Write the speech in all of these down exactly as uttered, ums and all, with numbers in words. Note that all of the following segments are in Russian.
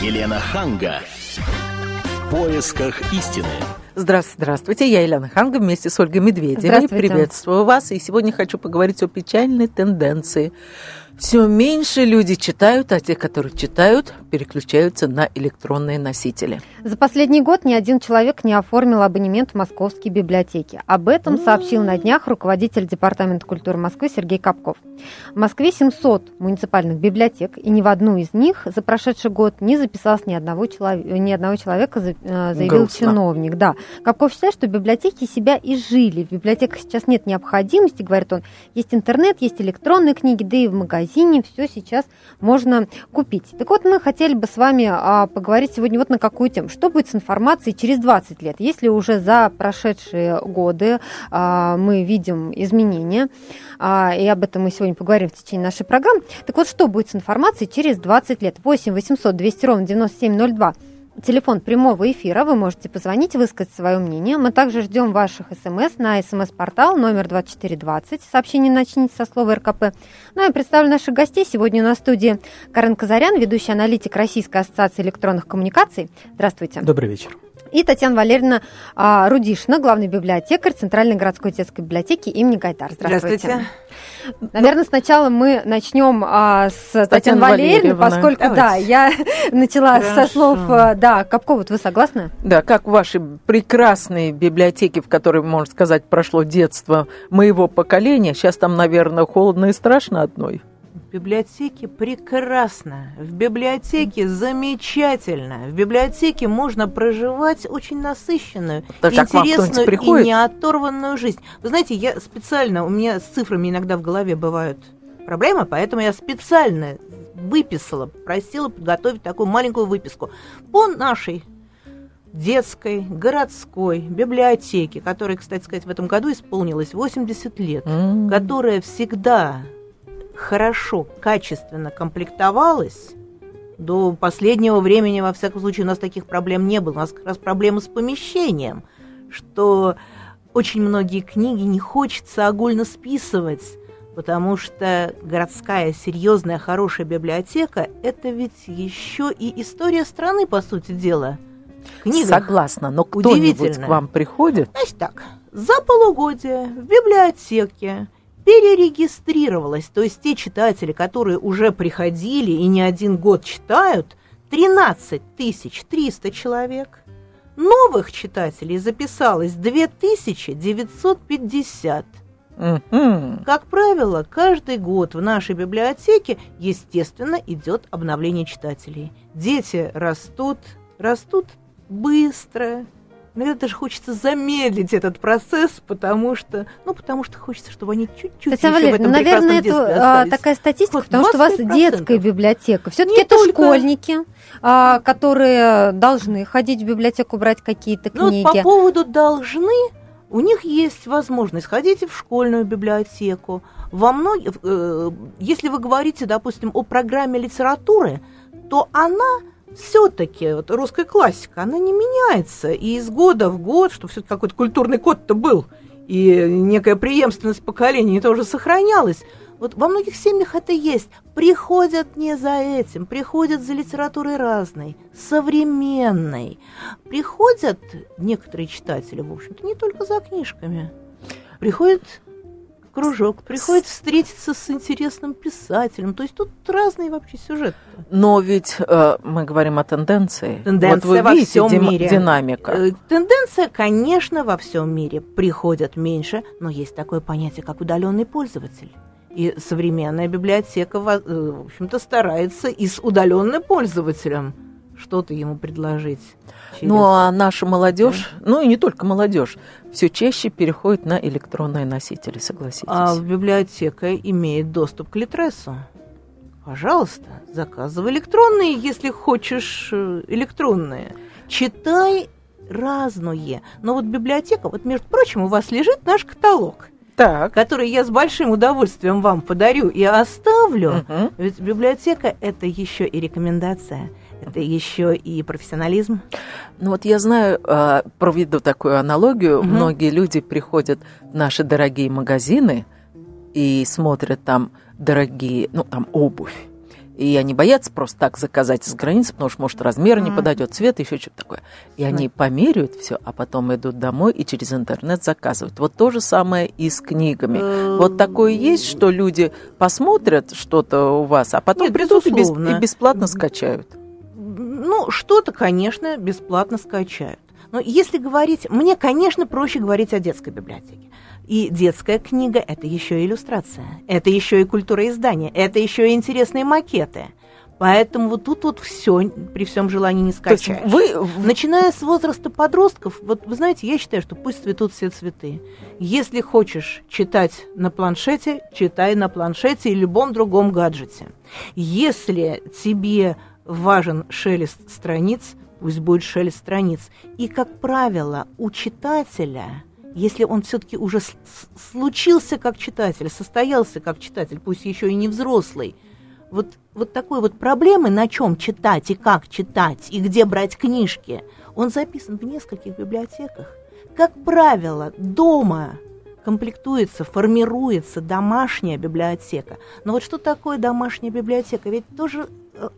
Елена Ханга. В поисках истины. Здравствуйте, я Елена Ханга вместе с Ольгой Медведевой. Приветствую вас. И сегодня хочу поговорить о печальной тенденции. Все меньше люди читают, а те, которые читают, переключаются на электронные носители. За последний год ни один человек не оформил абонемент в московские библиотеки. Об этом сообщил на днях руководитель Департамента культуры Москвы Сергей Капков. В Москве семьсот муниципальных библиотек, и ни в одну из них за прошедший год не записалось ни одного, челов... ни одного человека, заявил Грустно. чиновник. Да. Капков считает, что библиотеки себя изжили. В библиотеках сейчас нет необходимости, говорит он. Есть интернет, есть электронные книги, да и в магазине. Все сейчас можно купить. Так вот, мы хотели бы с вами а, поговорить сегодня вот на какую тему. Что будет с информацией через двадцать лет, если уже за прошедшие годы а, мы видим изменения, а, и об этом мы сегодня поговорим в течение нашей программы. Так вот, что будет с информацией через двадцать лет? восемь восемьсот двести ровно девяносто семь ноль два. Телефон прямого эфира. Вы можете позвонить, высказать свое мнение. Мы также ждем ваших смс на смс-портал номер двадцать четыре двадцать. Сообщение начните со слова РКП. Ну и представлю наших гостей. Сегодня на студии Карен Казарян, ведущий аналитик Российской ассоциации электронных коммуникаций. Здравствуйте. Добрый вечер. И Татьяна Валерьевна а, Рудишина, главный библиотекарь Центральной городской детской библиотеки имени Гайдар. Здравствуйте. Здравствуйте. Наверное, ну, сначала мы начнем а, с Татьяны, Татьяны Валерьевны, Валерьевна, поскольку давайте. да, я начала Хорошо. со слов да, Капкова. Вот вы согласны? Да, как в вашей прекрасной библиотеке, в которой, можно сказать, прошло детство моего поколения, сейчас там, наверное, холодно и страшно одной. В библиотеке прекрасно, в библиотеке замечательно, в библиотеке можно проживать очень насыщенную, так, интересную и неоторванную жизнь. Вы знаете, я специально, у меня с цифрами иногда в голове бывают проблемы, поэтому я специально выписала, просила подготовить такую маленькую выписку по нашей детской, городской библиотеке, которой, кстати сказать, в этом году исполнилось восемьдесят лет, mm. которая всегда... хорошо, качественно комплектовалась. До последнего времени, во всяком случае, у нас таких проблем не было. У нас как раз проблемы с помещением, что очень многие книги не хочется огульно списывать, потому что городская, серьезная, хорошая библиотека – это ведь еще и история страны, по сути дела. Книга. Согласна, но кто-нибудь к вам приходит? Значит так, за полугодие в библиотеке перерегистрировалось, то есть те читатели, которые уже приходили и не один год читают, тринадцать тысяч триста человек. Новых читателей записалось две тысячи девятьсот пятьдесят. Mm-hmm. Как правило, каждый год в нашей библиотеке, естественно, идет обновление читателей. Дети растут, растут быстро. Наверное, даже хочется замедлить этот процесс, потому что, ну, потому что хочется, чтобы они чуть-чуть Татьяна еще в этом наверное, прекрасном это остались. Такая статистика, вот потому что у вас детская библиотека. Все-таки это только... школьники, а, которые должны ходить в библиотеку, брать какие-то книги. Ну, вот по поводу «должны», у них есть возможность. Ходите в школьную библиотеку. Во многих, э, если вы говорите, допустим, о программе литературы, то она... Все-таки вот, русская классика, она не меняется. И из года в год, что все-таки какой-то культурный код-то был, и некая преемственность поколений тоже сохранялась. Вот во многих семьях это есть. Приходят не за этим, приходят за литературой разной, современной. Приходят некоторые читатели, в общем-то, не только за книжками. Приходят... кружок, приходит встретиться с интересным писателем. То есть тут разные вообще сюжеты. Но ведь э, мы говорим о тенденции. Тенденция вот во видите, всем дим- мире. Динамика. Тенденция, конечно, во всем мире. Приходят меньше, но есть такое понятие, как удаленный пользователь. И современная библиотека, в общем-то, старается и с удаленным пользователем что-то ему предложить. Через... Ну, а наша молодежь, да. ну и не только молодежь, все чаще переходит на электронные носители, согласитесь. А библиотека имеет доступ к литрессу. Пожалуйста, заказывай электронные, если хочешь электронные. Читай разные. Но вот библиотека, вот, между прочим, у вас лежит наш каталог. Так. Который я с большим удовольствием вам подарю и оставлю. Угу. Ведь библиотека – это еще и рекомендация. Это еще и профессионализм. Ну вот я знаю, проведу такую аналогию. Угу. Многие люди приходят в наши дорогие магазины и смотрят там дорогие, ну там обувь. И они боятся просто так заказать из границы, потому что, может, размер не подойдет, цвет, еще что-то такое. И они померяют все, а потом идут домой и через интернет заказывают. Вот то же самое и с книгами. Вот такое есть, что люди посмотрят что-то у вас, а потом Нет, придут и, бес- и бесплатно скачают. Ну, что-то, конечно, бесплатно скачают. Но если говорить... Мне, конечно, проще говорить о детской библиотеке. И детская книга – это еще и иллюстрация, это еще и культура издания, это еще и интересные макеты. Поэтому вот тут вот все при всем желании не скачаешь. Вы... Начиная с возраста подростков, вот вы знаете, я считаю, что пусть цветут все цветы. Если хочешь читать на планшете, читай на планшете и любом другом гаджете. Если тебе важен шелест страниц, пусть будет шелест страниц. И, как правило, у читателя, если он все-таки уже с- случился как читатель, состоялся как читатель, пусть еще и не взрослый, вот, вот такой вот проблемы, на чем читать и как читать, и где брать книжки, он записан в нескольких библиотеках. Как правило, дома комплектуется, формируется домашняя библиотека. Но вот что такое домашняя библиотека? Ведь тоже...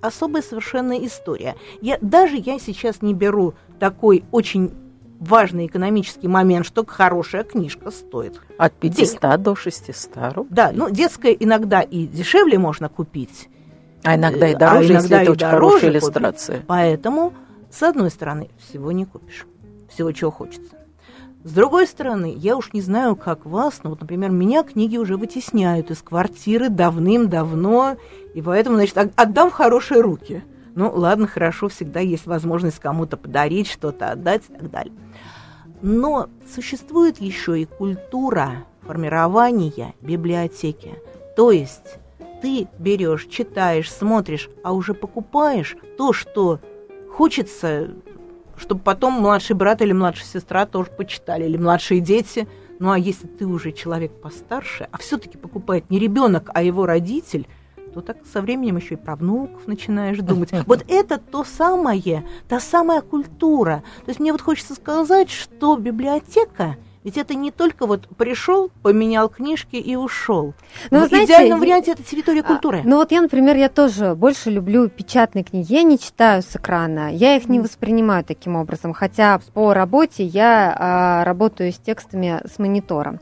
особая совершенно история. Я, даже я сейчас не беру такой очень важный экономический момент, что хорошая книжка стоит от пятисот денег. До шестисот рублей. Да, ну детская иногда и дешевле можно купить. А иногда и дороже, а иногда если это очень хорошая иллюстрация. Купить. Поэтому, с одной стороны, всего не купишь, всего, чего хочется. С другой стороны, я уж не знаю, как вас, но вот, например, меня книги уже вытесняют из квартиры давным-давно, и поэтому, значит, отдам в хорошие руки. Ну, ладно, хорошо, всегда есть возможность кому-то подарить, что-то отдать и так далее. Но существует еще и культура формирования библиотеки. То есть ты берешь, читаешь, смотришь, а уже покупаешь то, что хочется... чтобы потом младший брат или младшая сестра тоже почитали, или младшие дети. Ну а если ты уже человек постарше, а все-таки покупает не ребенок, а его родитель, то так со временем еще и про внуков начинаешь думать. Вот это то самое, та самая культура. То есть мне вот хочется сказать, что библиотека... Ведь это не только вот пришел, поменял книжки и ушел. Но, в знаете, идеальном варианте это территория культуры. Ну вот я, например, я тоже больше люблю печатные книги. Я не читаю с экрана, я их не воспринимаю таким образом. Хотя по работе я а, работаю с текстами с монитора.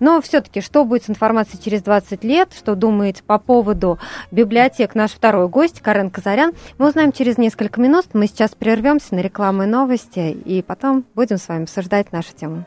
Но все-таки, что будет с информацией через двадцать лет, что думает по поводу библиотек наш второй гость Карен Казарян, мы узнаем через несколько минут. Мы сейчас прервемся на рекламу и новости, и потом будем с вами обсуждать нашу тему.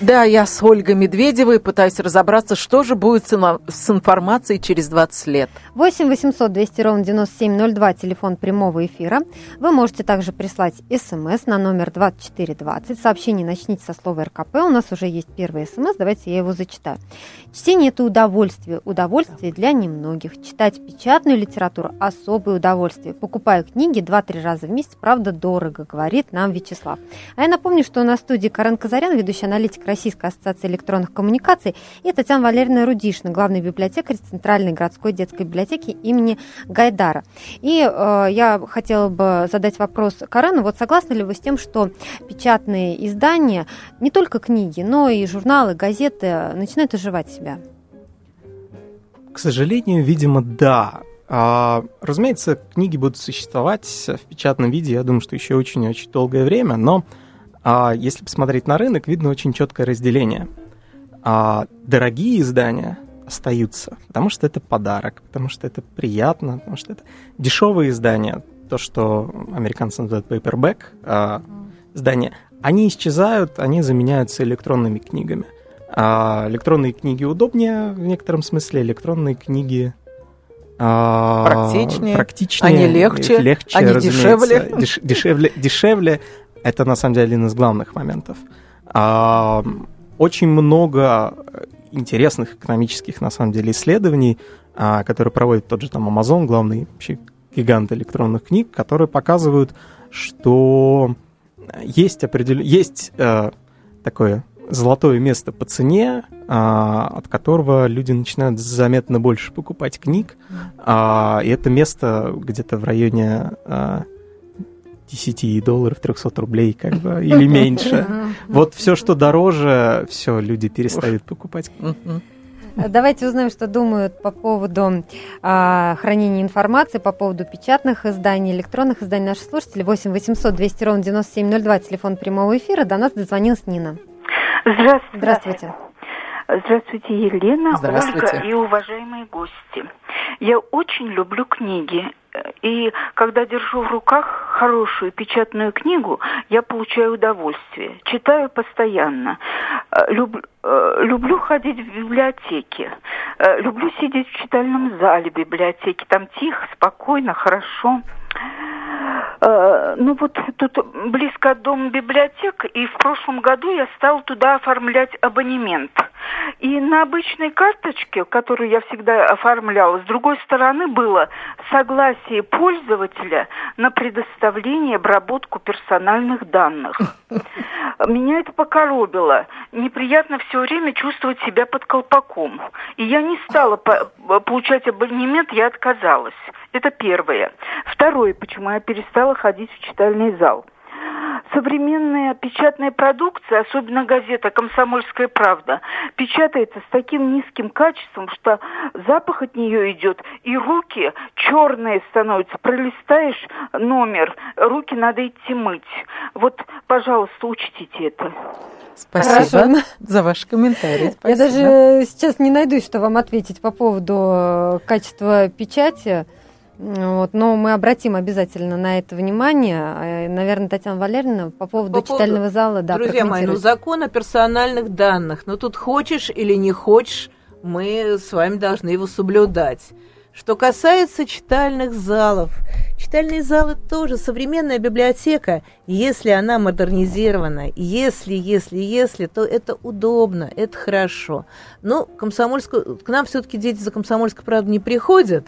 Да, я с Ольгой Медведевой пытаюсь разобраться, что же будет с информацией через двадцать лет. восемь восемьсот двести ровно девяносто семь ноль два, телефон прямого эфира. Вы можете также прислать смс на номер двадцать четыре двадцать. Сообщение начните со слова РКП. У нас уже есть первый смс, давайте я его зачитаю. Чтение – это удовольствие. Удовольствие для немногих. Читать печатную литературу – особое удовольствие. Покупаю книги два-три раза в месяц, правда, дорого, говорит нам Вячеслав. А я напомню, что у нас в студии Карен Казарян, ведущий аналитик Российской ассоциации электронных коммуникаций, и Татьяна Валерьевна Рудишина, главный библиотекарь Центральной городской детской библиотеки имени Гайдара. И э, я хотела бы задать вопрос Карену. Вот согласны ли вы с тем, что печатные издания, не только книги, но и журналы, газеты начинают оживать себя? К сожалению, видимо, да. А, разумеется, книги будут существовать в печатном виде, я думаю, что еще очень-очень долгое время, но А если посмотреть на рынок, видно очень четкое разделение. А дорогие издания остаются, потому что это подарок, потому что это приятно, потому что это дешевые издания, то, что американцы называют paperback а, издания, они исчезают, они заменяются электронными книгами. А электронные книги удобнее в некотором смысле, электронные книги... Практичнее, практичнее они легче, легче они дешевле. Деш, дешевле. Дешевле. Это, на самом деле, один из главных моментов. Очень много интересных экономических, на самом деле, исследований, которые проводит тот же там Amazon, главный вообще гигант электронных книг, которые показывают, что есть, определен... есть такое золотое место по цене, от которого люди начинают заметно больше покупать книг. И это место где-то в районе... десять долларов, триста рублей, как бы, или меньше. Вот все, что дороже, все, люди перестают покупать. Давайте узнаем, что думают по поводу а, хранения информации, по поводу печатных изданий, электронных изданий наши слушатели. восемь восемьсот двести ровно девяносто семь ноль два, телефон прямого эфира. До нас дозвонилась Нина. Здравствуйте. Здравствуйте. Здравствуйте, Елена, Здравствуйте. Ольга и уважаемые гости. Я очень люблю книги. И когда держу в руках хорошую печатную книгу, я получаю удовольствие. Читаю постоянно. Люб, люблю ходить в библиотеки. Люблю сидеть в читальном зале библиотеки. Там тихо, спокойно, хорошо. Ну вот тут близко от дома библиотека, и в прошлом году я стала туда оформлять абонемент. И на обычной карточке, которую я всегда оформляла, с другой стороны было согласие пользователя на предоставление и обработку персональных данных. Меня это покоробило. Неприятно все время чувствовать себя под колпаком. И я не стала по- получать абонемент, я отказалась. Это первое. Второе, почему я перестала ходить в читальный зал. Современная печатная продукция, особенно газета «Комсомольская правда», печатается с таким низким качеством, что запах от нее идет, и руки черные становятся. Пролистаешь номер, руки надо идти мыть. Вот, пожалуйста, учтите это. Спасибо. Хорошо. За ваш комментарий. Спасибо. Я даже сейчас не найду, что вам ответить по поводу качества печати. Вот, но мы обратим обязательно на это внимание. Наверное, Татьяна Валерьевна по поводу, по поводу читального зала. Да, друзья мои, ну закон о персональных данных. Но тут хочешь или не хочешь, мы с вами должны его соблюдать. Что касается читальных залов. Читальные залы тоже современная библиотека. Если она модернизирована, если, если, если, то это удобно, это хорошо. Но комсомольскую... к нам все-таки дети за «Комсомольскую правду» не приходят.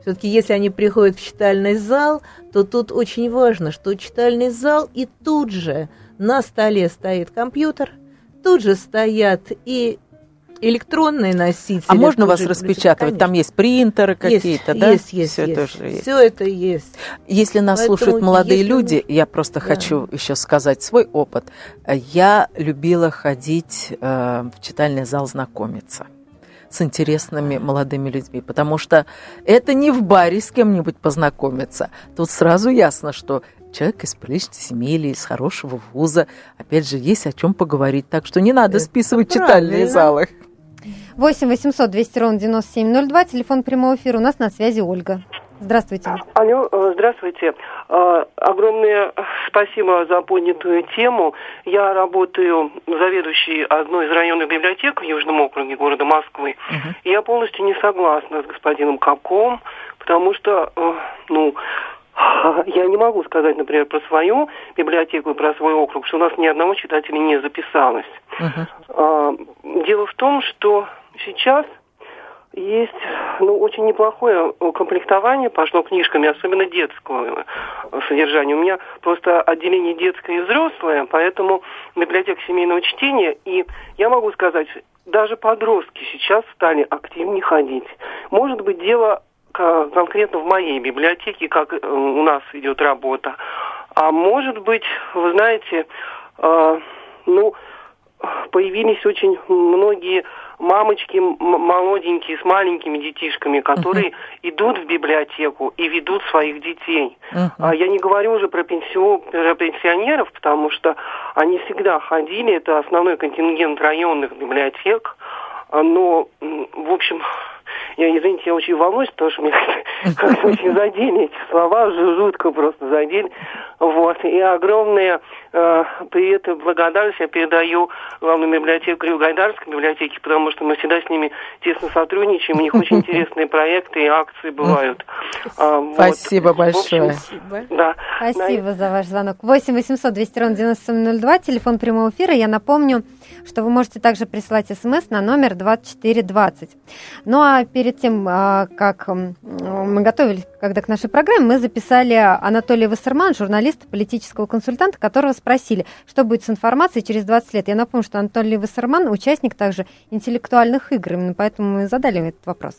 Все-таки, если они приходят в читальный зал, то тут очень важно, что читальный зал, и тут же на столе стоит компьютер, тут же стоят и электронные носители. А можно вас распечатывать? Конечно. Там есть принтеры какие-то, есть, да? Есть, есть, Все есть. Это же есть. Все это есть. Если нас Поэтому слушают молодые если... люди, я просто да. хочу еще сказать свой опыт. Я любила ходить э, в читальный зал знакомиться с интересными молодыми людьми, потому что это не в баре с кем-нибудь познакомиться. Тут сразу ясно, что человек из приличной семьи или из хорошего вуза, опять же, есть о чем поговорить, так что не надо списывать это читальные правильно. Залы. восемь восемьсот двести ровно девяносто семь ноль два, телефон прямого эфира, у нас на связи Ольга. Здравствуйте. Алло, здравствуйте. Огромное спасибо за поднятую тему. Я работаю заведующей одной из районных библиотек в Южном округе города Москвы. Uh-huh. И я полностью не согласна с господином Капковым, потому что, ну, я не могу сказать, например, про свою библиотеку и про свой округ, что у нас ни одного читателя не записалось. Uh-huh. Дело в том, что сейчас... Есть, ну, очень неплохое укомплектование пошло книжками, особенно детского содержания. У меня просто отделение детское и взрослое, поэтому библиотека семейного чтения. И я могу сказать, даже подростки сейчас стали активнее ходить. Может быть, дело конкретно в моей библиотеке, как у нас идет работа. А может быть, вы знаете, э, ну, появились очень многие... мамочки молоденькие с маленькими детишками, которые uh-huh. идут в библиотеку и ведут своих детей. Uh-huh. Я не говорю уже про, пенсио, про пенсионеров, потому что они всегда ходили, это основной контингент районных библиотек, но, в общем, я, извините, я очень волнуюсь, потому что меня очень задели эти слова, жутко просто задели. Вот. И огромные э, привет и благодарность я передаю главному библиотекарю Гайдарской библиотеки, потому что мы всегда с ними тесно сотрудничаем, у них очень интересные проекты и акции бывают. Спасибо большое. Спасибо за ваш звонок. восемь восемьсот двести ровно девяносто семь ноль два, телефон прямого эфира. Я напомню, что вы можете также присылать смс на номер двадцать четыре двадцать. Ну а перед тем, как мы готовились когда к нашей программе, мы записали Анатолия Вассермана, журналиста, политического консультанта, которого спросили, что будет с информацией через двадцать лет. Я напомню, что Анатолий Вассерман – участник также интеллектуальных игр, именно поэтому мы задали этот вопрос.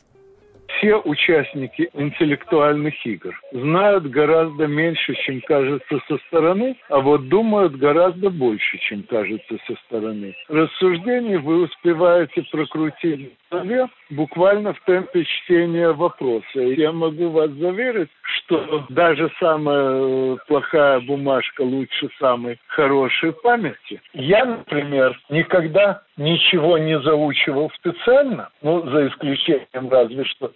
все участники интеллектуальных игр знают гораздо меньше, чем кажется со стороны, а вот думают гораздо больше, чем кажется со стороны. Рассуждение вы успеваете прокрутить в голове буквально в темпе чтения вопроса. Я могу вас заверить, что даже самая плохая бумажка лучше самой хорошей памяти. Я, например, никогда ничего не заучивал специально, ну, за исключением разве что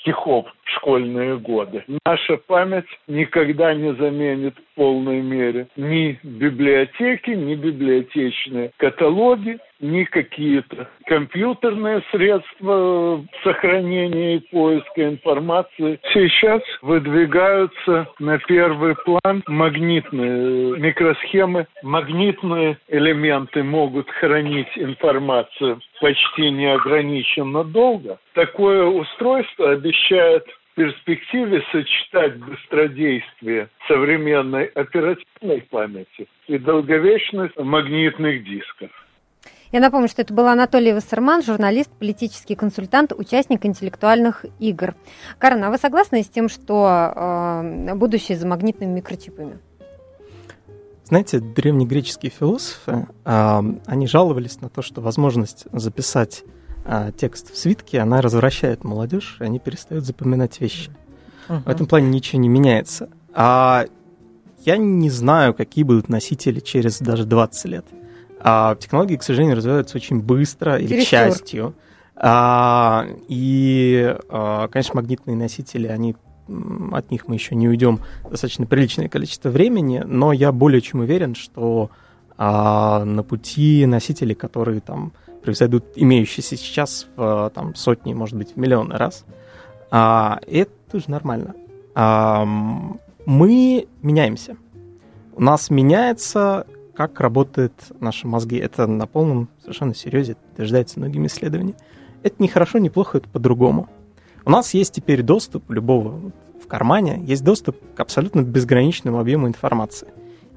стихов в школьные годы. Наша память никогда не заменит в полной мере ни библиотеки, ни библиотечные каталоги, ни какие-то компьютерные средства сохранения и поиска информации. Сейчас выдвигаются на первый план магнитные микросхемы. Магнитные элементы могут хранить информацию почти неограниченно долго. Такое устройство обещает в перспективе сочетать быстродействие современной оперативной памяти и долговечность магнитных дисков. Я напомню, что это был Анатолий Вассерман, журналист, политический консультант, участник интеллектуальных игр. Карен, а вы согласны с тем, что э, будущее за магнитными микрочипами? Знаете, древнегреческие философы, э, они жаловались на то, что возможность записать э, текст в свитке, она развращает молодежь, и они перестают запоминать вещи. Uh-huh. В этом плане ничего не меняется. А я не знаю, какие будут носители через даже двадцать лет. А технологии, к сожалению, развиваются очень быстро, или к счастью. А, и, а, конечно, магнитные носители, они, от них мы еще не уйдем достаточно приличное количество времени, но я более чем уверен, что а, на пути носителей, которые там превзойдут имеющиеся сейчас в там, сотни, может быть, в миллионы раз, а, это тоже нормально. А, мы меняемся. У нас меняется... Как работают наши мозги? Это на полном совершенно серьезе подтверждается многими исследованиями. Это не хорошо, не плохо, это по-другому. У нас есть теперь доступ, любого в кармане, есть доступ к абсолютно безграничному объему информации.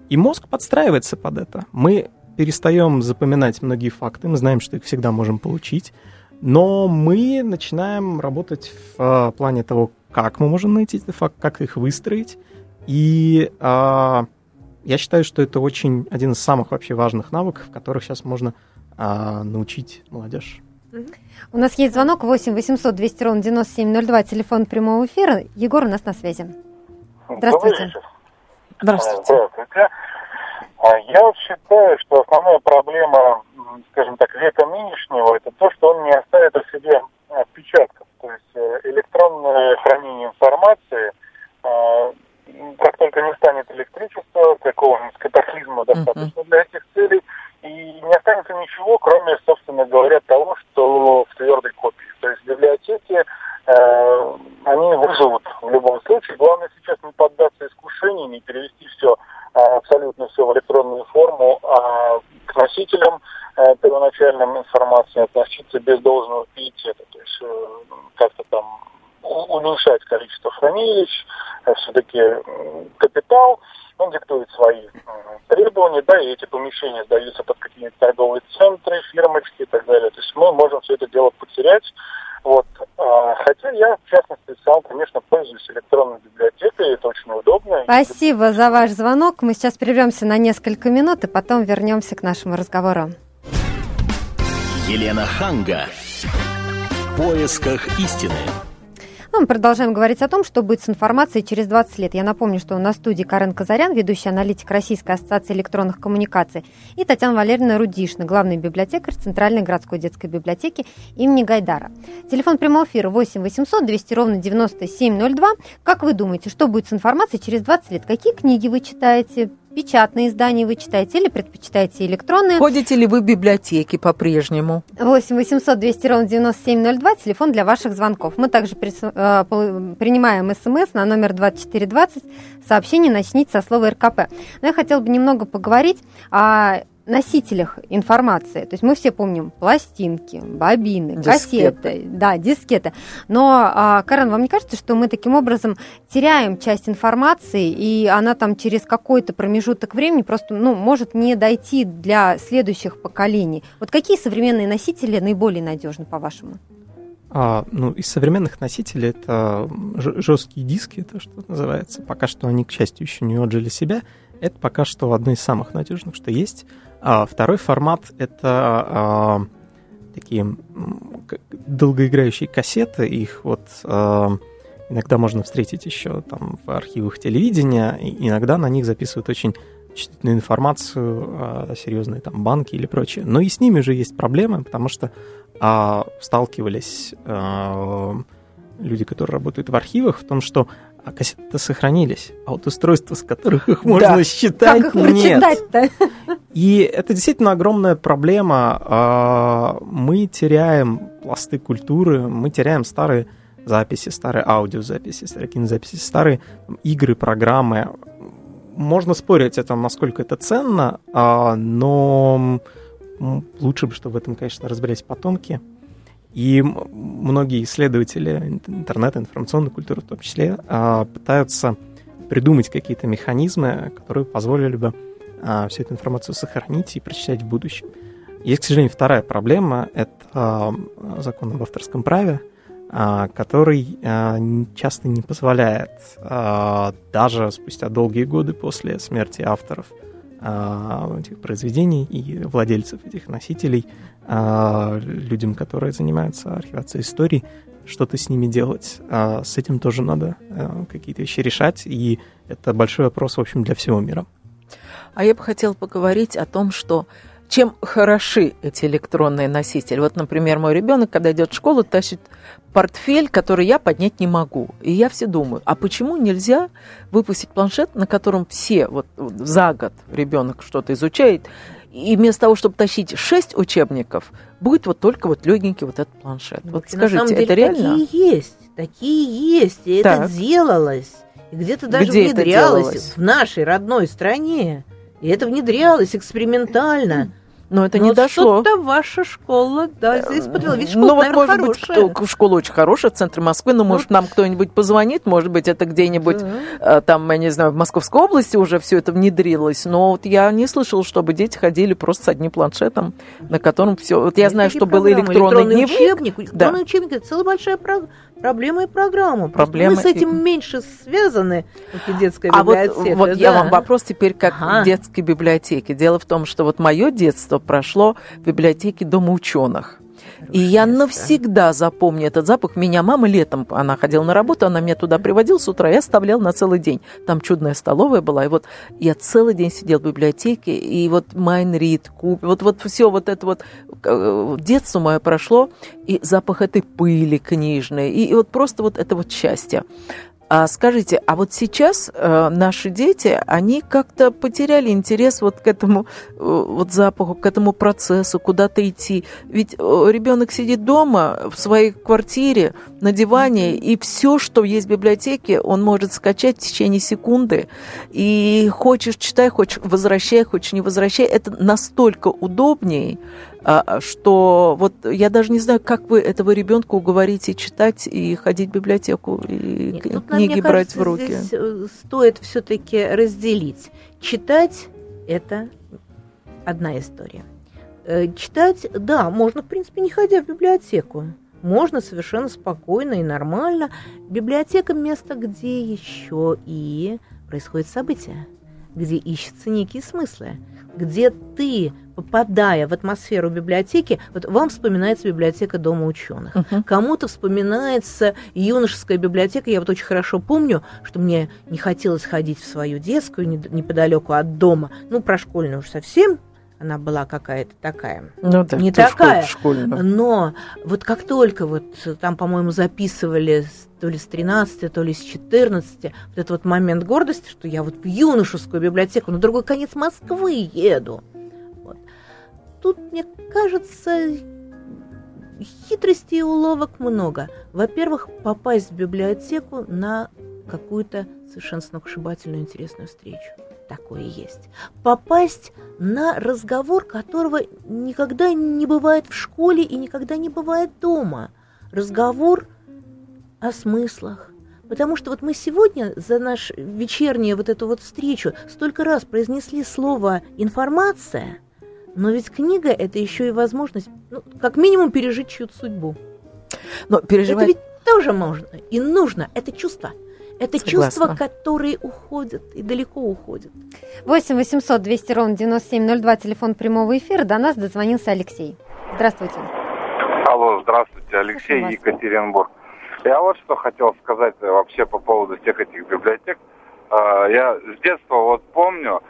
И мозг подстраивается под это. Мы перестаем запоминать многие факты, мы знаем, что их всегда можем получить, но мы начинаем работать в плане того, как мы можем найти эти факты, как их выстроить, и... Я считаю, что это очень один из самых вообще важных навыков, которых сейчас можно а, научить молодежь. У нас есть звонок восемь восемьсот двести ровно девяносто семь ноль два, телефон прямого эфира. Егор у нас на связи. Здравствуйте. Здравствуйте. Здравствуйте. Я вот считаю, что основная проблема, скажем так, века нынешнего, это то, что он не оставит о себе отпечатков. То есть электронное хранение информации... Как только не станет электричества, какого-нибудь катаклизма достаточно для этих целей, и не останется ничего, кроме, собственно говоря, того, что в твердой копии. То есть библиотеки, э, они выживут в любом случае. Главное сейчас не поддаться искушению, не перевести все, абсолютно все в электронную форму, а к носителям э, первоначальной информации относиться без должного пиетета. То есть э, как-то там... уменьшать количество хранилищ, все-таки капитал, он диктует свои требования, да, и эти помещения сдаются под какие-то торговые центры, фирмочки и так далее. То есть мы можем все это дело потерять. Вот. Хотя я, в частности, сам, конечно, пользуюсь электронной библиотекой, это очень удобно. Спасибо за ваш звонок. Мы сейчас прервемся на несколько минут и потом вернемся к нашему разговору. Елена Ханга. В поисках истины. Мы продолжаем говорить о том, что будет с информацией через двадцать лет. Я напомню, что у нас в студии Карен Казарян, ведущий аналитик Российской ассоциации электронных коммуникаций, и Татьяна Валерьевна Рудишина, главный библиотекарь Центральной городской детской библиотеки имени Гайдара. Телефон прямого эфира восемь восемьсот двести ровно девяносто семь ноль два. Как вы думаете, что будет с информацией через двадцать лет? Какие книги вы читаете? Печатные издания вы читаете или предпочитаете электронные? Ходите ли вы в библиотеки по-прежнему? восемь восемьсот двести ровно девяносто семь ноль два, телефон для ваших звонков. Мы также при, э, принимаем смс на номер двадцать четыре двадцать, сообщение начните со слова эр ка пэ. Но я хотела бы немного поговорить о носителях информации. То есть мы все помним пластинки, бобины, кассеты, да, дискеты. Но, Карен, вам не кажется, что мы таким образом теряем часть информации, и она там через какой-то промежуток времени просто, ну, может не дойти для следующих поколений? Вот какие современные носители наиболее надежны, по-вашему? А, ну, из современных носителей это жесткие диски, это что называется. Пока что они, к счастью, еще не отжили себя. Это пока что одно из самых надежных, что есть. А второй формат — это а, такие долгоиграющие кассеты. Их вот а, иногда можно встретить еще там, в архивах телевидения. И иногда на них записывают очень чувствительную информацию, а, серьезные там банки или прочее. Но и с ними же есть проблемы, потому что а, сталкивались а, люди, которые работают в архивах, в том, что а кассеты-то сохранились, а вот устройства, с которых их можно да. считать, как их прочитать-то? Нет. И это действительно огромная проблема. Мы теряем пласты культуры, мы теряем старые записи, старые аудиозаписи, старые кинозаписи, старые игры, программы. Можно спорить о том, насколько это ценно, но лучше бы, чтобы в этом, конечно, разбирались потомки. И многие исследователи интернета, информационной культуры в том числе, пытаются придумать какие-то механизмы, которые позволили бы всю эту информацию сохранить и прочитать в будущем. Есть, к сожалению, вторая проблема — это закон об авторском праве, который часто не позволяет даже спустя долгие годы после смерти авторов этих произведений и владельцев этих носителей, людям, которые занимаются архивацией истории, что-то с ними делать. С этим тоже надо какие-то вещи решать, и это большой вопрос, в общем, для всего мира. А я бы хотела поговорить о том, что чем хороши эти электронные носители. Вот, например, мой ребенок, когда идет в школу, тащит портфель, который я поднять не могу. И я все думаю, а почему нельзя выпустить планшет, на котором все, вот за год ребенок что-то изучает, и вместо того, чтобы тащить шесть учебников, будет вот только вот легенький вот этот планшет. Ну, вот скажите, на самом деле, это реально? Такие есть, такие есть, и так. это делалось, и где-то даже Где внедрялось в нашей родной стране. И это внедрялось экспериментально. Но это Но не дошло. Что-то ваша школа, да, испытывала. Ведь школа, ну, наверное, вот, может хорошая. Быть, школа очень хорошая, в центре Москвы, но, может, вот. Нам кто-нибудь позвонит, может быть, это где-нибудь, да. там, я не знаю, в Московской области уже все это внедрилось, но вот я не слышала, чтобы дети ходили просто с одним планшетом, на котором все. Вот я Есть знаю, что был электронный, электронный дневник. Учебник. Электронный да. учебник – это целая большая проблема и программа. Проблемы... Мы с этим меньше связаны, вот, детская а библиотека. А вот, вот да. я вам вопрос теперь как ага. в детской библиотеке. Дело в том, что вот мое детство прошло в библиотеке Дома ученых. Хорошее и я место. Навсегда запомню этот запах. Меня мама летом, она ходила на работу, она меня туда приводила с утра, я оставляла на целый день. Там чудная столовая была, и вот я целый день сидела в библиотеке, и вот Майн Рид, Куб, вот, вот все вот это вот детство мое прошло, и запах этой пыли книжной, и, и вот просто вот это вот счастье. А скажите, а вот сейчас э, наши дети, они как-то потеряли интерес вот к этому э, вот запаху, к этому процессу, куда-то идти. Ведь э, ребенок сидит дома, в своей квартире, на диване, mm-hmm. и все, что есть в библиотеке, он может скачать в течение секунды. И хочешь читай, хочешь возвращай, хочешь не возвращай. Это настолько удобнее, э, что вот я даже не знаю, как вы этого ребенка уговорите читать и ходить в библиотеку. И... Нет, книги мне брать кажется, в руки. Здесь стоит все-таки разделить. Читать – это одна история. Читать, да, можно, в принципе, не ходя в библиотеку. Можно совершенно спокойно и нормально. Библиотека – место, где еще и происходят события, где ищутся некие смыслы, где ты, попадая в атмосферу библиотеки, вот вам вспоминается библиотека Дома ученых, uh-huh. кому-то вспоминается юношеская библиотека. Я вот очень хорошо помню, что мне не хотелось ходить в свою детскую неподалеку от дома, ну, про школьную уж совсем, она была какая-то такая, ну, да, не такая, школе, да. но вот как только вот там, по-моему, записывали то ли с тринадцати, то ли с четырнадцати, вот этот вот момент гордости, что я вот в юношескую библиотеку на другой конец Москвы еду. Вот. Тут, мне кажется, хитростей и уловок много. Во-первых, попасть в библиотеку на какую-то совершенно сногсшибательную интересную встречу. Такое есть. Попасть на разговор, которого никогда не бывает в школе и никогда не бывает дома. Разговор о смыслах. Потому что вот мы сегодня за нашу вечернюю вот эту вот встречу столько раз произнесли слово «информация», но ведь книга – это еще и возможность, ну, как минимум, пережить чью-то судьбу. Но переживать... Это ведь тоже можно и нужно. Это чувство. Это Согласна. Чувства, которые уходят и далеко уходят. восемь восемьсот двести ровно девяносто семь ноль два, телефон прямого эфира. До нас дозвонился Алексей. Здравствуйте. Алло, здравствуйте, Алексей, Екатеринбург. Я вот что хотел сказать вообще по поводу всех этих библиотек. Я с детства вот помню,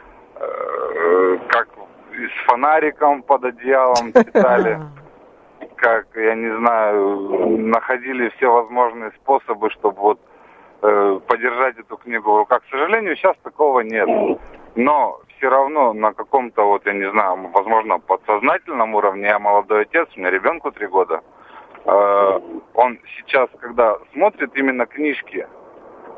как с фонариком под одеялом читали, как, я не знаю, находили все возможные способы, чтобы вот подержать эту книгу в руках. К сожалению, сейчас такого нет. Но все равно на каком-то, вот я не знаю, возможно, подсознательном уровне. Я молодой отец, у меня ребенку три года. Он сейчас, когда смотрит именно книжки,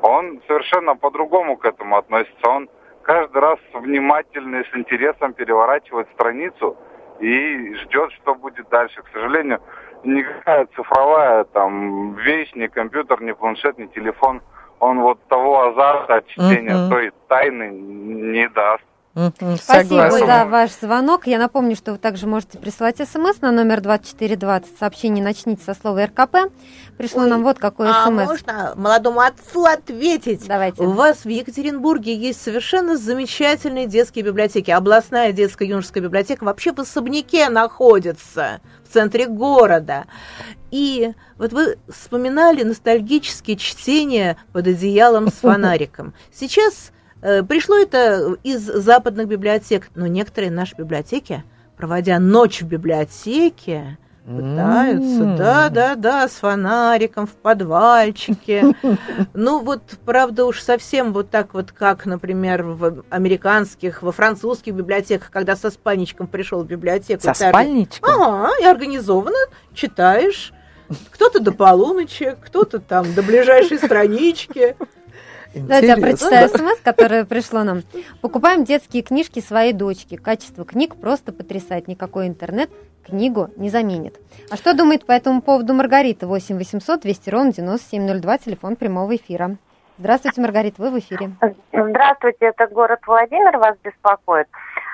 он совершенно по-другому к этому относится. Он каждый раз внимательно и с интересом переворачивает страницу и ждет, что будет дальше. К сожалению, никакая цифровая там вещь, ни компьютер, ни планшет, ни телефон, он вот того азарта от чтения, uh-huh. той тайны не даст. Uh-huh. Спасибо Поэтому... за ваш звонок. Я напомню, что вы также можете присылать смс на номер двадцать четыре двадцать. Сообщение начните со слова эр ка пэ. Пришло Ой, нам вот какое а смс. А можно молодому отцу ответить? Давайте. У вас в Екатеринбурге есть совершенно замечательные детские библиотеки. Областная детско-юношеская библиотека вообще в особняке находится, в центре города. И вот вы вспоминали ностальгические чтения под одеялом с фонариком. Сейчас э, пришло это из западных библиотек, но некоторые наши библиотеки, проводя ночь в библиотеке, пытаются, mm-hmm. да, да, да, с фонариком в подвальчике. Ну вот, правда, уж совсем вот так вот, как, например, в американских, во французских библиотеках, когда со спальничком пришел в библиотеку. Со ты... спальничком? Ага, и организованно читаешь. Кто-то до полуночи, кто-то там до ближайшей странички. Давайте я прочитаю смс, которое пришло нам. Покупаем детские книжки своей дочке. Качество книг просто потрясает. Никакой интернет книгу не заменит. А что думает по этому поводу Маргарита? восемь восемьсот двести ровно девяносто семь ноль два, телефон прямого эфира. Здравствуйте, Маргарита, вы в эфире. Здравствуйте, это город Владимир вас беспокоит.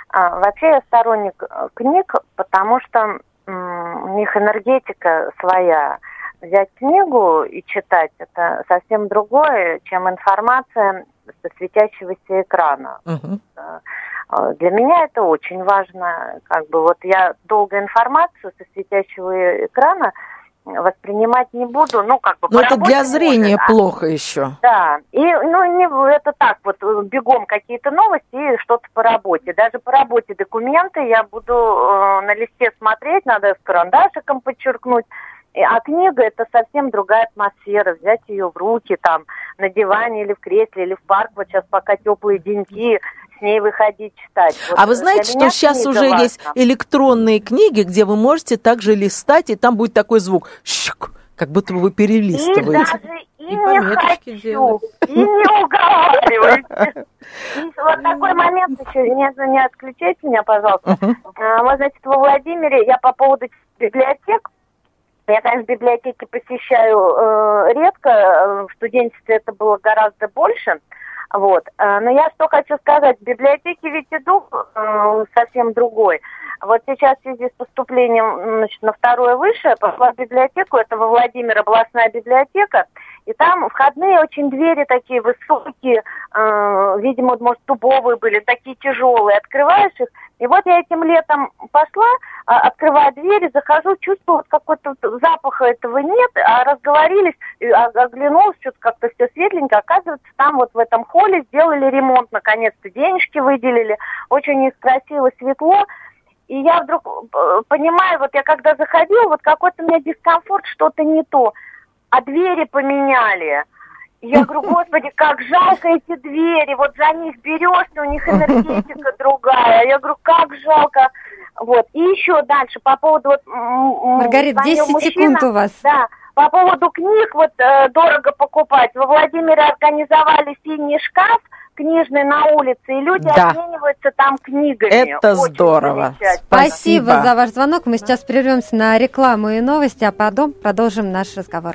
А, вообще я сторонник книг, потому что м- у них энергетика своя. Взять книгу и читать – это совсем другое, чем информация со светящегося экрана. Uh-huh. Для меня это очень важно. Как бы вот я долго информацию со светящего экрана воспринимать не буду. Ну, как бы, но это для зрения можно, плохо а... еще. Да. И, ну, не, это так, вот бегом какие-то новости и что-то по работе. Даже по работе документы я буду э, на листе смотреть, надо карандашиком подчеркнуть. А книга – это совсем другая атмосфера. Взять ее в руки, там, на диване или в кресле, или в парк. Вот сейчас пока теплые деньки, с ней выходить, читать. Вот а вы знаете, что сейчас уже важно. Есть электронные книги, где вы можете также листать, и там будет такой звук. Щик, как будто вы перелистываете. И даже и, и не хочу, делать. И не уговаривайте. Вот такой момент еще, не отключайте меня, пожалуйста. Вот, значит, во Владимире я по поводу библиотек. Я, конечно, библиотеки посещаю э, редко, в студенчестве это было гораздо больше, вот. Но я что хочу сказать, в библиотеке ведь и дух э, совсем другой. Вот сейчас в связи с поступлением, значит, на второе высшее, пошла в библиотеку, это во Владимир областная библиотека, и там входные очень двери такие высокие, э, видимо, может, дубовые были, такие тяжелые, открываешь их. И вот я этим летом пошла, открываю двери, захожу, чувствую, вот какой-то запаха этого нет, а разговорились, оглянулась, что-то как-то все светленько. Оказывается, там вот в этом холле сделали ремонт, наконец-то денежки выделили, очень красиво, светло. И я вдруг понимаю, вот я когда заходила, вот какой-то у меня дискомфорт, что-то не то, а двери поменяли. Я говорю, господи, как жалко эти двери, вот за них берешься, у них энергетика другая. Я говорю, как жалко. Вот, и еще дальше по поводу... Вот, Маргарита, десять секунд у вас. Да, по поводу книг, вот э, дорого покупать. Во Владимире организовали синий шкаф книжный на улице, и люди да. обмениваются там книгами. Это очень здорово. Спасибо. Спасибо за ваш звонок. Мы сейчас прервемся на рекламу и новости, а потом продолжим наш разговор.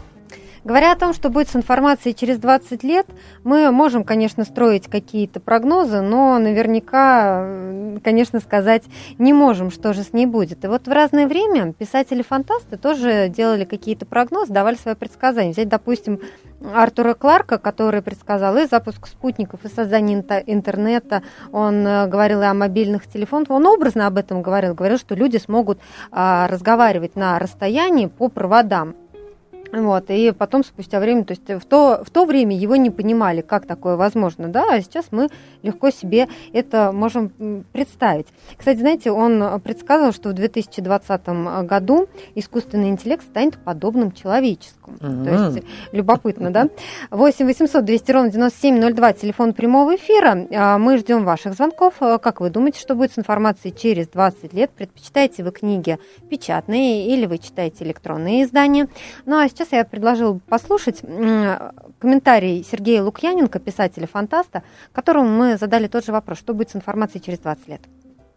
Говоря о том, что будет с информацией через двадцать лет, мы можем, конечно, строить какие-то прогнозы, но наверняка, конечно, сказать не можем, что же с ней будет. И вот в разное время писатели-фантасты тоже делали какие-то прогнозы, давали свои предсказания. Взять, допустим, Артура Кларка, который предсказал и запуск спутников, и создание интернета. Он говорил и о мобильных телефонах. Он образно об этом говорил. Говорил, что люди смогут а, разговаривать на расстоянии по проводам. Вот, и потом, спустя время, то есть в то, в то время его не понимали, как такое возможно, да, а сейчас мы легко себе это можем представить. Кстати, знаете, он предсказывал, что в две тысячи двадцатом году искусственный интеллект станет подобным человеческому. Mm-hmm. То есть любопытно, да? восемь восемьсот двести ровно девяносто семь ноль два, телефон прямого эфира. Мы ждем ваших звонков. Как вы думаете, что будет с информацией через двадцать лет? Предпочитаете вы книги печатные или вы читаете электронные издания? Ну, а сейчас Сейчас я предложила послушать комментарий Сергея Лукьяненко, писателя-фантаста, которому мы задали тот же вопрос, что будет с информацией через двадцать лет.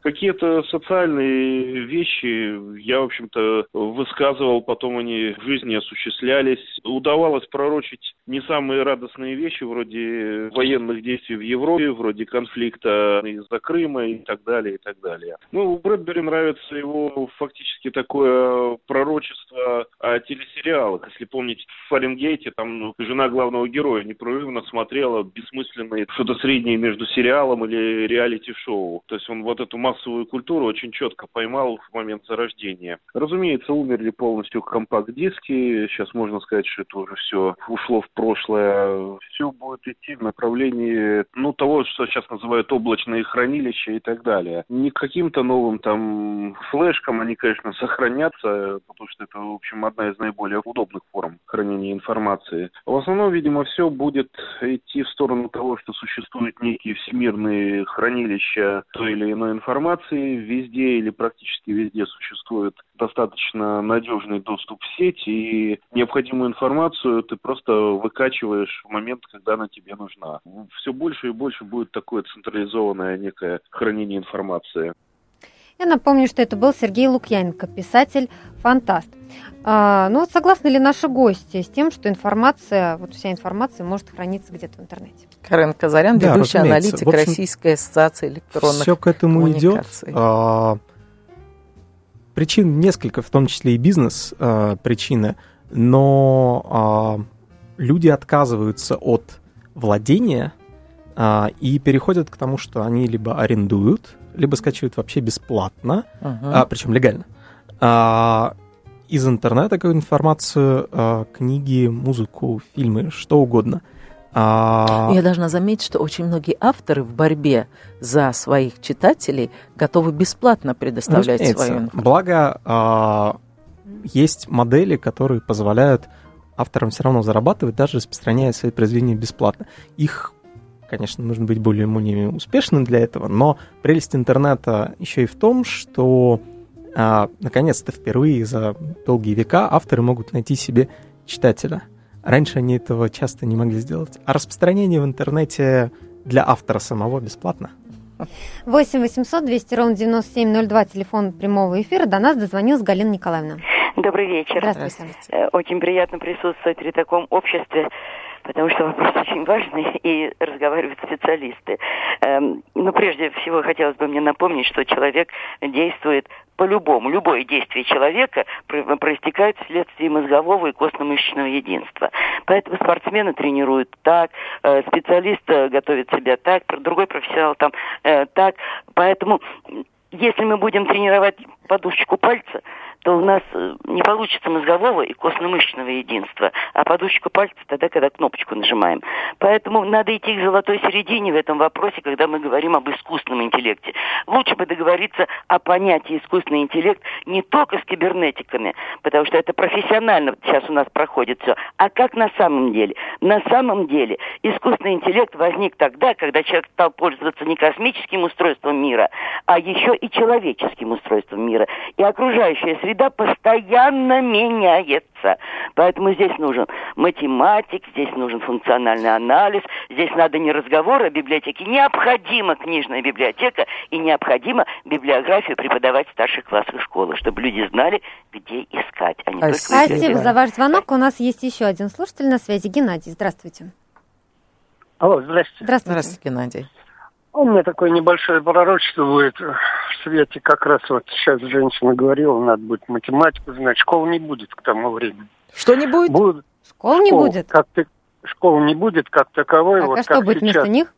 Какие-то социальные вещи я, в общем-то, высказывал, потом они в жизни осуществлялись. Удавалось пророчить не самые радостные вещи, вроде военных действий в Европе, вроде конфликта из-за Крыма и так далее, и так далее. Ну, Брэдбери нравится его фактически такое пророчество о телесериалах. Если помните, в «Фаренгейте» там жена главного героя непрерывно смотрела бессмысленные что-то среднее между сериалом или реалити-шоу. То есть он вот эту массу массовую культуру очень четко поймал в момент зарождения. Разумеется, умерли полностью компакт-диски. Сейчас можно сказать, что это уже все ушло в прошлое. Все будет идти в направлении, ну, того, что сейчас называют облачные хранилища и так далее. Не к каким-то новым там флешкам они, конечно, сохранятся, потому что это, в общем, одна из наиболее удобных форм хранения информации. В основном, видимо, все будет идти в сторону того, что существуют некие всемирные хранилища той или иной информации. Информации везде или практически везде существует достаточно надежный доступ в сеть, и необходимую информацию ты просто выкачиваешь в момент, когда она тебе нужна. Все больше и больше будет такое централизованное некое хранение информации. Я напомню, что это был Сергей Лукьяненко, писатель-фантаст. А, ну вот согласны ли наши гости с тем, что информация, вот вся информация может храниться где-то в интернете? Карен Казарян, да, ведущий аналитик Российской ассоциации электронных коммуникаций. Все к этому идет. А, причин несколько, в том числе и бизнес а, причины, но а, люди отказываются от владения а, и переходят к тому, что они либо арендуют, либо скачивают вообще бесплатно, uh-huh. а, причем легально, а, из интернета какую-то информацию, а, книги, музыку, фильмы, что угодно. А... Я должна заметить, что очень многие авторы в борьбе за своих читателей готовы бесплатно предоставлять Разумеется. свою информацию. Благо, а, есть модели, которые позволяют авторам все равно зарабатывать, даже распространяя свои произведения бесплатно. Их, конечно, нужно быть более-менее успешным для этого, но прелесть интернета еще и в том, что а, наконец-то впервые за долгие века авторы могут найти себе читателя. Раньше они этого часто не могли сделать. А распространение в интернете для автора самого бесплатно. восемь восемьсот двести ровно девяносто семь ноль два, телефон прямого эфира. До нас дозвонилась Галина Николаевна. Добрый вечер. Здравствуйте. Здравствуйте. Очень приятно присутствовать при таком обществе, потому что вопрос очень важный, и разговаривают специалисты. Эм, но прежде всего хотелось бы мне напомнить, что человек действует по-любому. Любое действие человека проистекает вследствие мозгового и костно-мышечного единства. Поэтому спортсмены тренируют так, э, специалист готовит себя так, другой профессионал там э, так. Поэтому если мы будем тренировать подушечку пальца, то у нас не получится мозгового и костно-мышечного единства, а подушечку пальца тогда, когда кнопочку нажимаем. Поэтому надо идти к золотой середине в этом вопросе, когда мы говорим об искусственном интеллекте. Лучше бы договориться о понятии искусственный интеллект не только с кибернетиками, потому что это профессионально сейчас у нас проходит все, а как на самом деле. На самом деле искусственный интеллект возник тогда, когда человек стал пользоваться не космическим устройством мира, а еще и человеческим устройством мира. И окружающая среда среда постоянно меняется. Поэтому здесь нужен математик, здесь нужен функциональный анализ, здесь надо не разговор о библиотеке. Необходима книжная библиотека и необходимо библиографию преподавать в старших классах школы, чтобы люди знали, где искать. А не только спасибо за ваш звонок. У нас есть еще один слушатель на связи. Геннадий, здравствуйте. Алло, здравствуйте. Здравствуйте. Здравствуйте, Геннадий. У меня такое небольшое пророчество будет в свете, как раз вот сейчас женщина говорила, надо будет математику знать. Школы не будет к тому времени. Что не будет? Будут... Школ не школ, будет? Как ты... Школ не будет как таковой. Так, вот а что будет сейчас. Вместо них?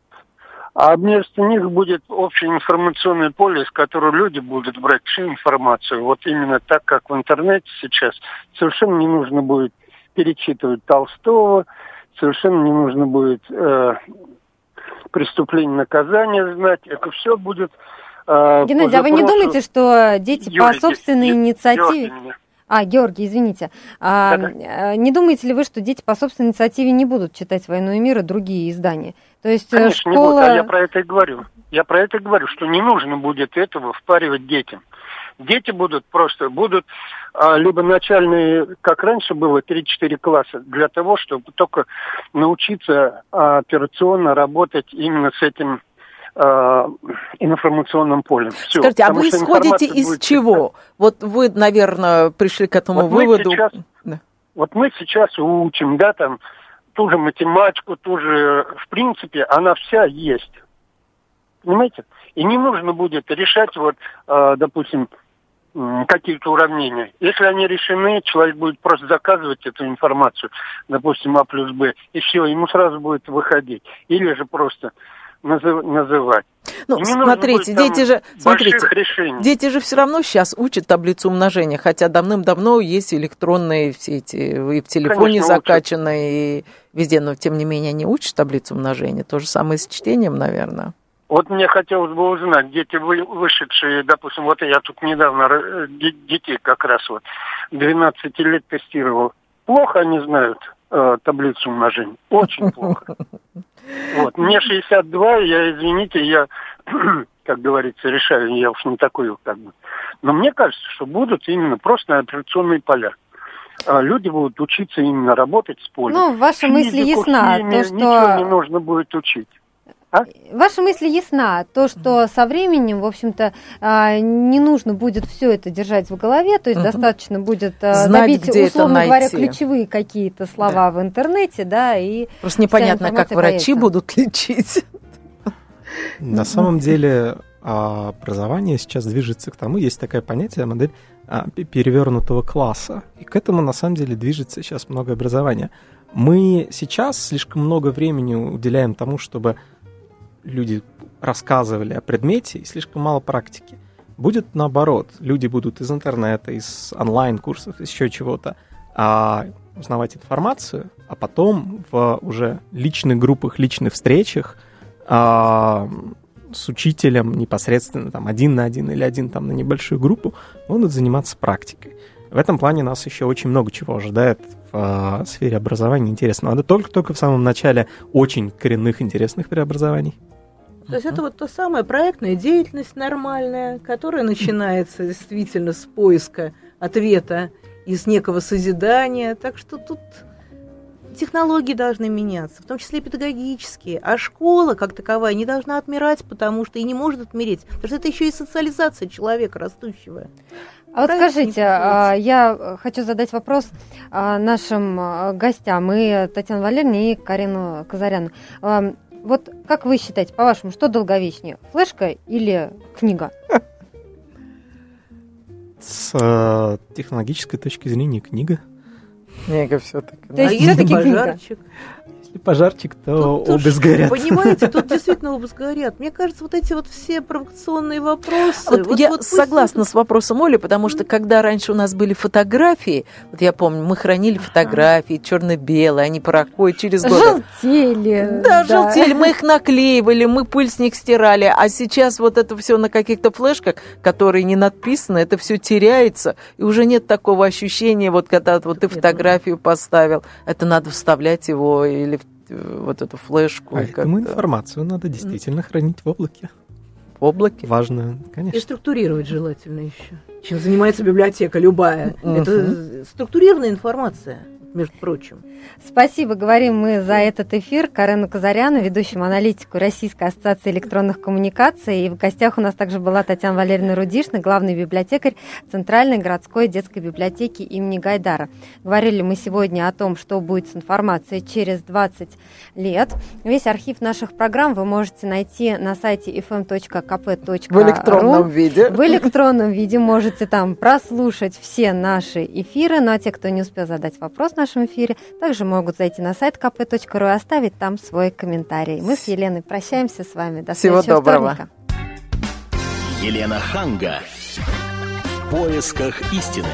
А вместо них будет общее информационное поле, из которого люди будут брать всю информацию. Вот именно так, как в интернете сейчас. Совершенно не нужно будет перечитывать Толстого, совершенно не нужно будет... Э... преступление, наказание знать, это все будет... Э, Геннадий, а вы не думаете, что дети Георгий, по собственной Георгий, инициативе... Георгий. А, Георгий, извините. А, не думаете ли вы, что дети по собственной инициативе не будут читать «Войну и мир» и другие издания? То есть конечно, школа... не будут, а я про это и говорю. Я про это и говорю, что не нужно будет этого впаривать детям. Дети будут просто, будут а, либо начальные, как раньше было, три-четыре класса, для того, чтобы только научиться а, операционно работать именно с этим а, информационным полем. Все. Скажите, а вы исходите из будет... чего? Вот вы, наверное, пришли к этому вот выводу. Мы сейчас, да. Вот мы сейчас учим, да, там, ту же математику, ту же, в принципе, она вся есть. Понимаете? И не нужно будет решать, вот, э, допустим, какие-то уравнения. Если они решены, человек будет просто заказывать эту информацию, допустим, А плюс Б, и все, ему сразу будет выходить. Или же просто назыв- называть. Ну, смотрите, дети же, смотрите, дети же все равно сейчас учат таблицу умножения, хотя давным-давно есть электронные все эти, и в телефоне конечно, закачаны, учат. И везде, но тем не менее они учат таблицу умножения. То же самое с чтением, наверное. Вот мне хотелось бы узнать, дети вышедшие, допустим, вот я тут недавно детей как раз вот двенадцати лет тестировал. Плохо они знают э, таблицу умножения, очень плохо. Вот. Мне шестьдесят два, я, извините, я, как говорится, решаю, я уж не такой как бы. Но мне кажется, что будут именно просто операционные поля. Люди будут учиться именно работать с полем. Ну, ваша мысль ясна, то что... Ничего не нужно будет учить. А? Ваши мысли ясна. То, что со временем, в общем-то, не нужно будет все это держать в голове, то есть угу. достаточно будет знать, забить, условно говоря, ключевые какие-то слова да. в интернете, да, и просто непонятно, как врачи появится. Будут лечить. На самом деле образование сейчас движется к тому, есть такое понятие, модель перевернутого класса, и к этому на самом деле движется сейчас много образования. Мы сейчас слишком много времени уделяем тому, чтобы люди рассказывали о предмете, и слишком мало практики. Будет наоборот. Люди будут из интернета, из онлайн-курсов, из еще чего-то, а узнавать информацию, а потом в уже личных группах, личных встречах а, с учителем непосредственно, там, один на один или один там, на небольшую группу, будут заниматься практикой. В этом плане нас еще очень много чего ожидает в э, сфере образования интересного. Надо только-только в самом начале очень коренных интересных преобразований. То есть это вот та самая проектная деятельность нормальная, которая начинается действительно с поиска ответа и с некого созидания. Так что тут технологии должны меняться, в том числе и педагогические. А школа, как таковая, не должна отмирать, потому что и не может отмереть. Потому что это еще и социализация человека растущего. А вот скажите, я хочу задать вопрос нашим гостям, и Татьяне Валерьевне, и Карену Казаряну. Вот как вы считаете, по-вашему, что долговечнее, флешка или книга? С технологической точки зрения книга. Книга все-таки. То есть все-таки книга. Если пожарчик, то тут обыск горят. Понимаете, тут действительно обыск горят. Мне кажется, вот эти вот все провокационные вопросы... Вот вот, я вот согласна это... с вопросом Оли, потому что, когда раньше у нас были фотографии, вот я помню, мы хранили фотографии черно-белые, они порой через годы... Желтели. Да, да, желтели, мы их наклеивали, мы пыль с них стирали, а сейчас вот это все на каких-то флешках, которые не надписаны, это все теряется, и уже нет такого ощущения, вот когда вот ты фотографию поставил, это надо вставлять его или вот эту флешку. А этому информацию надо действительно хранить в облаке. облаке важно, конечно. И структурировать желательно еще. Чем занимается библиотека любая. Uh-huh. Это структурированная информация, между прочим. Спасибо, говорим мы за этот эфир Карену Казаряну, ведущему аналитику Российской ассоциации электронных коммуникаций. И в гостях у нас также была Татьяна Валерьевна Рудишина, главный библиотекарь Центральной городской детской библиотеки имени Гайдара. Говорили мы сегодня о том, что будет с информацией через двадцать лет. Весь архив наших программ вы можете найти на сайте эф эм точка ка пэ точка ру. В электронном виде. В электронном виде можете там прослушать все наши эфиры. Ну а те, кто не успел задать вопрос в нашем эфире, также могут зайти на сайт ка пэ точка ру и оставить там свой комментарий. Мы с Еленой прощаемся с вами. До всего доброго. Вторника. Елена Ханга. В поисках истины.